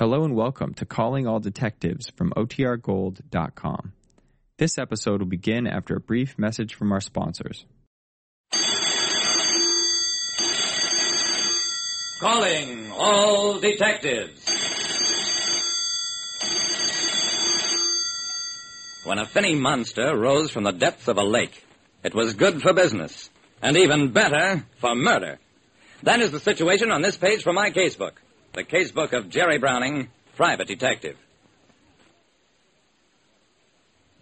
Hello and welcome to Calling All Detectives from otrgold.com. This episode will begin after a brief message from our sponsors. Calling All Detectives. When a finny monster rose from the depths of a lake, it was good for business, and even better for murder. That is the situation on this page from my casebook. The casebook of Jerry Browning, private detective.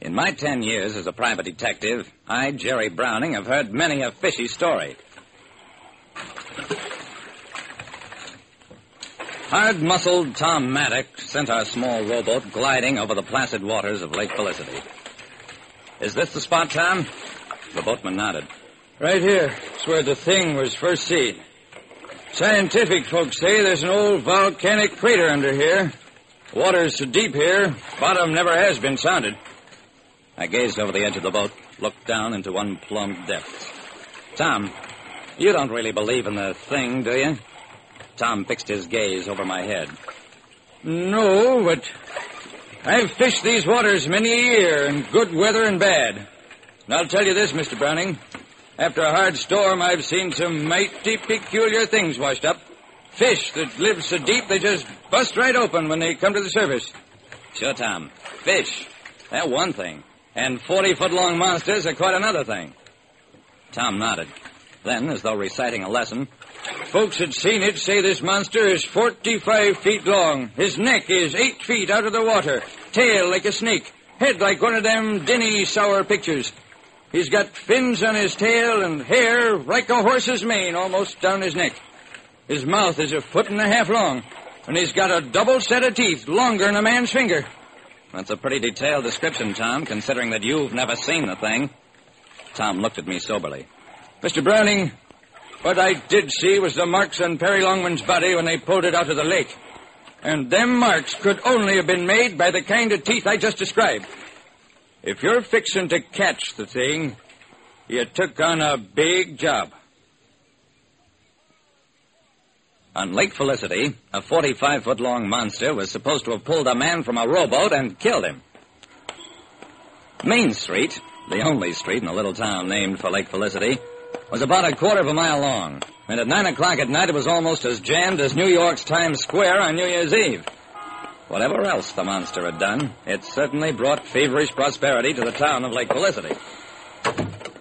In my 10 years as a private detective, I, Jerry Browning, have heard many a fishy story. Hard-muscled Tom Maddock sent our small rowboat gliding over the placid waters of Lake Felicity. Is this the spot, Tom? The boatman nodded. Right here. It's where the thing was first seen. Scientific folks say there's an old volcanic crater under here. Water's so deep here, bottom never has been sounded. I gazed over the edge of the boat, looked down into unplumbed depths. Tom, you don't really believe in the thing, do you? Tom fixed his gaze over my head. No, but I've fished these waters many a year, in good weather and bad. And I'll tell you this, Mr. Browning. After a hard storm, I've seen some mighty peculiar things washed up. Fish that live so deep, they just bust right open when they come to the surface. Sure, Tom. Fish. They're one thing. And 40-foot-long monsters are quite another thing. Tom nodded. Then, as though reciting a lesson, folks had seen it say this monster is 45 feet long. His neck is 8 feet out of the water. Tail like a snake. Head like one of them dinny, sour pictures. He's got fins on his tail and hair like a horse's mane almost down his neck. His mouth is 1.5 feet long, and he's got a double set of teeth longer than a man's finger. That's a pretty detailed description, Tom, considering that you've never seen the thing. Tom looked at me soberly. Mr. Browning, what I did see was the marks on Perry Longman's body when they pulled it out of the lake. And them marks could only have been made by the kind of teeth I just described. If you're fixing to catch the thing, you took on a big job. On Lake Felicity, a 45-foot-long monster was supposed to have pulled a man from a rowboat and killed him. Main Street, the only street in the little town named for Lake Felicity, was about 25 miles long, and at 9 o'clock at night it was almost as jammed as New York's Times Square on New Year's Eve. Whatever else the monster had done, it certainly brought feverish prosperity to the town of Lake Felicity.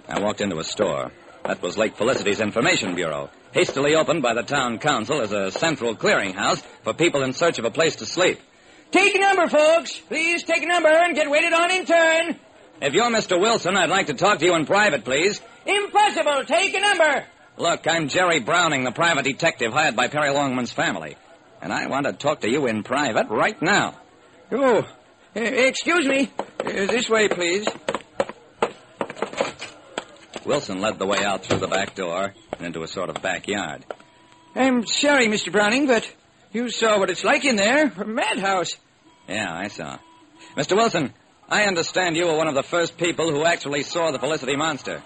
I walked into a store. That was Lake Felicity's Information Bureau, hastily opened by the town council as a central clearinghouse for people in search of a place to sleep. Take a number, folks. Please take a number and get waited on in turn. If you're Mr. Wilson, I'd like to talk to you in private, please. Impossible. Take a number. Look, I'm Jerry Browning, the private detective hired by Perry Longman's family. And I want to talk to you in private right now. Oh, excuse me. This way, please. Wilson led the way out through the back door and into a sort of backyard. I'm sorry, Mr. Browning, but you saw what it's like in there. A madhouse. Yeah, I saw. Mr. Wilson, I understand you were one of the first people who actually saw the Felicity monster.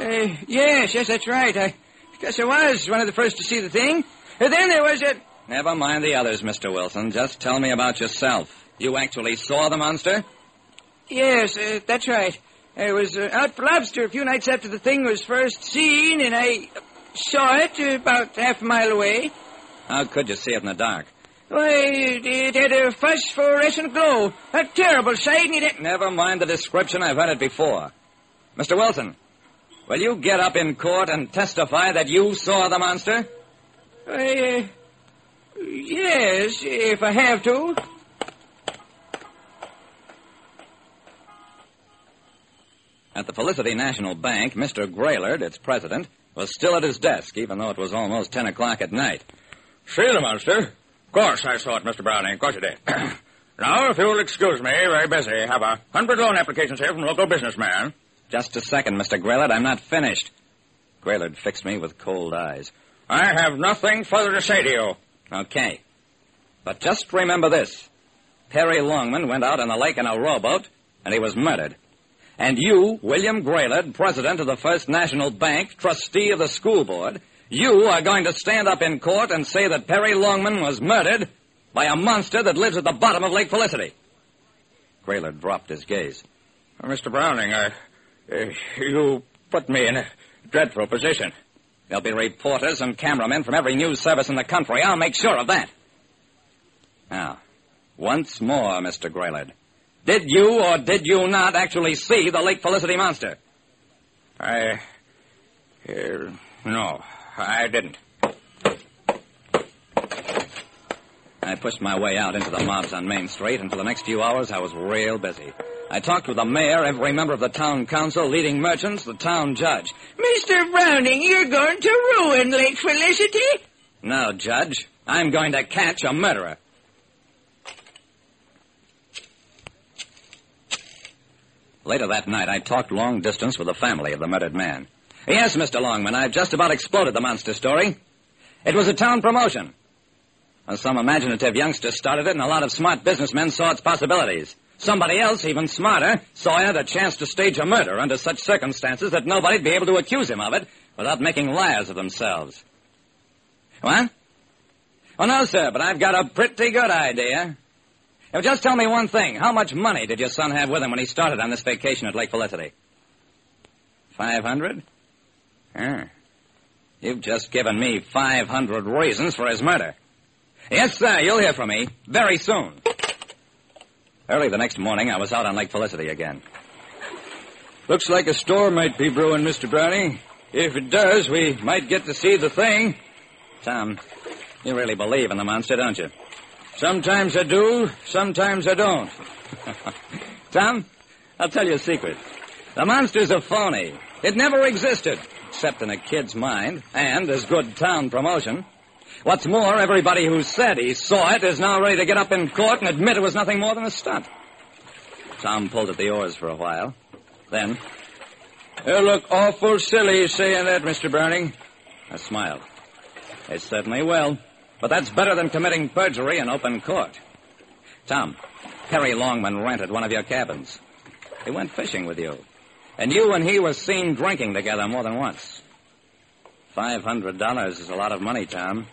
Yes, that's right. I guess I was one of the first to see the thing. And then there was a... Never mind the others, Mr. Wilson. Just tell me about yourself. You actually saw the monster? Yes, that's right. I was out for lobster a few nights after the thing was first seen, and I saw it about half a mile away. How could you see it in the dark? Why, it had a phosphorescent glow. A terrible sight, and it... Never mind the description. I've heard it before. Mr. Wilson, will you get up in court and testify that you saw the monster? Yes, if I have to. At the Felicity National Bank, Mr. Graylard, its president, was still at his desk, even though it was almost 10 o'clock at night. See the monster? Of course I saw it, Mr. Browning. Of course you did. Now, if you'll excuse me, very busy. Have 100 loan applications here from local businessman. Just a second, Mr. Graylard. I'm not finished. Graylard fixed me with cold eyes. I have nothing further to say to you. Okay. But just remember this. Perry Longman went out on the lake in a rowboat, and he was murdered. And you, William Graylard, president of the First National Bank, trustee of the school board, you are going to stand up in court and say that Perry Longman was murdered by a monster that lives at the bottom of Lake Felicity. Grayler dropped his gaze. Mr. Browning, you put me in a dreadful position. There'll be reporters and cameramen from every news service in the country. I'll make sure of that. Now, once more, Mr. Graylard, did you or did you not actually see the Lake Felicity monster? No, I didn't. I pushed my way out into the mobs on Main Street, and for the next few hours I was real busy. I talked with the mayor, every member of the town council, leading merchants, the town judge. Mr. Browning, you're going to ruin Lake Felicity? No, Judge. I'm going to catch a murderer. Later that night, I talked long distance with the family of the murdered man. Yes, Mr. Longman, I've just about exploded the monster story. It was a town promotion. Some imaginative youngster started it, and a lot of smart businessmen saw its possibilities. Somebody else, even smarter, saw it a chance to stage a murder under such circumstances that nobody'd be able to accuse him of it without making liars of themselves. What? Oh, no, sir, but I've got a pretty good idea. Now, just tell me one thing. How much money did your son have with him when he started on this vacation at Lake Felicity? 500? You've just given me 500 reasons for his murder. Yes, sir, you'll hear from me very soon. Early the next morning, I was out on Lake Felicity again. Looks like a storm might be brewing, Mr. Browning. If it does, we might get to see the thing. Tom, you really believe in the monster, don't you? Sometimes I do, sometimes I don't. Tom, I'll tell you a secret. The monster's a phony. It never existed, except in a kid's mind, and as good town promotion. What's more, everybody who said he saw it is now ready to get up in court and admit it was nothing more than a stunt. Tom pulled at the oars for a while. Then, "It'll look awful silly saying that, Mr. Browning." I smiled. "It certainly will. But that's better than committing perjury in open court. Tom, Perry Longman rented one of your cabins. He went fishing with you. And you and he were seen drinking together more than once. $500 is a lot of money, Tom.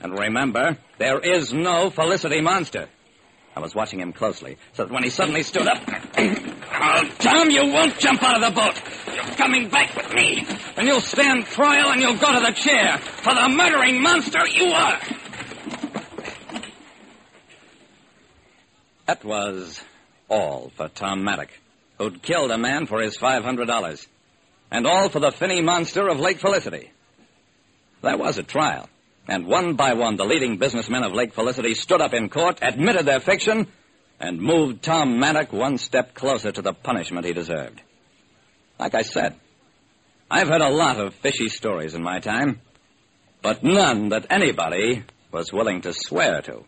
And remember, there is no Felicity monster." I was watching him closely, so that when he suddenly stood up... "Oh, Tom, you won't jump out of the boat. You're coming back with me. And you'll stand trial and you'll go to the chair. For the murdering monster you are." That was all for Tom Maddock, who'd killed a man for his $500. And all for the finny monster of Lake Felicity. There was a trial. And one by one, the leading businessmen of Lake Felicity stood up in court, admitted their fiction, and moved Tom Maddock one step closer to the punishment he deserved. Like I said, I've heard a lot of fishy stories in my time, but none that anybody was willing to swear to.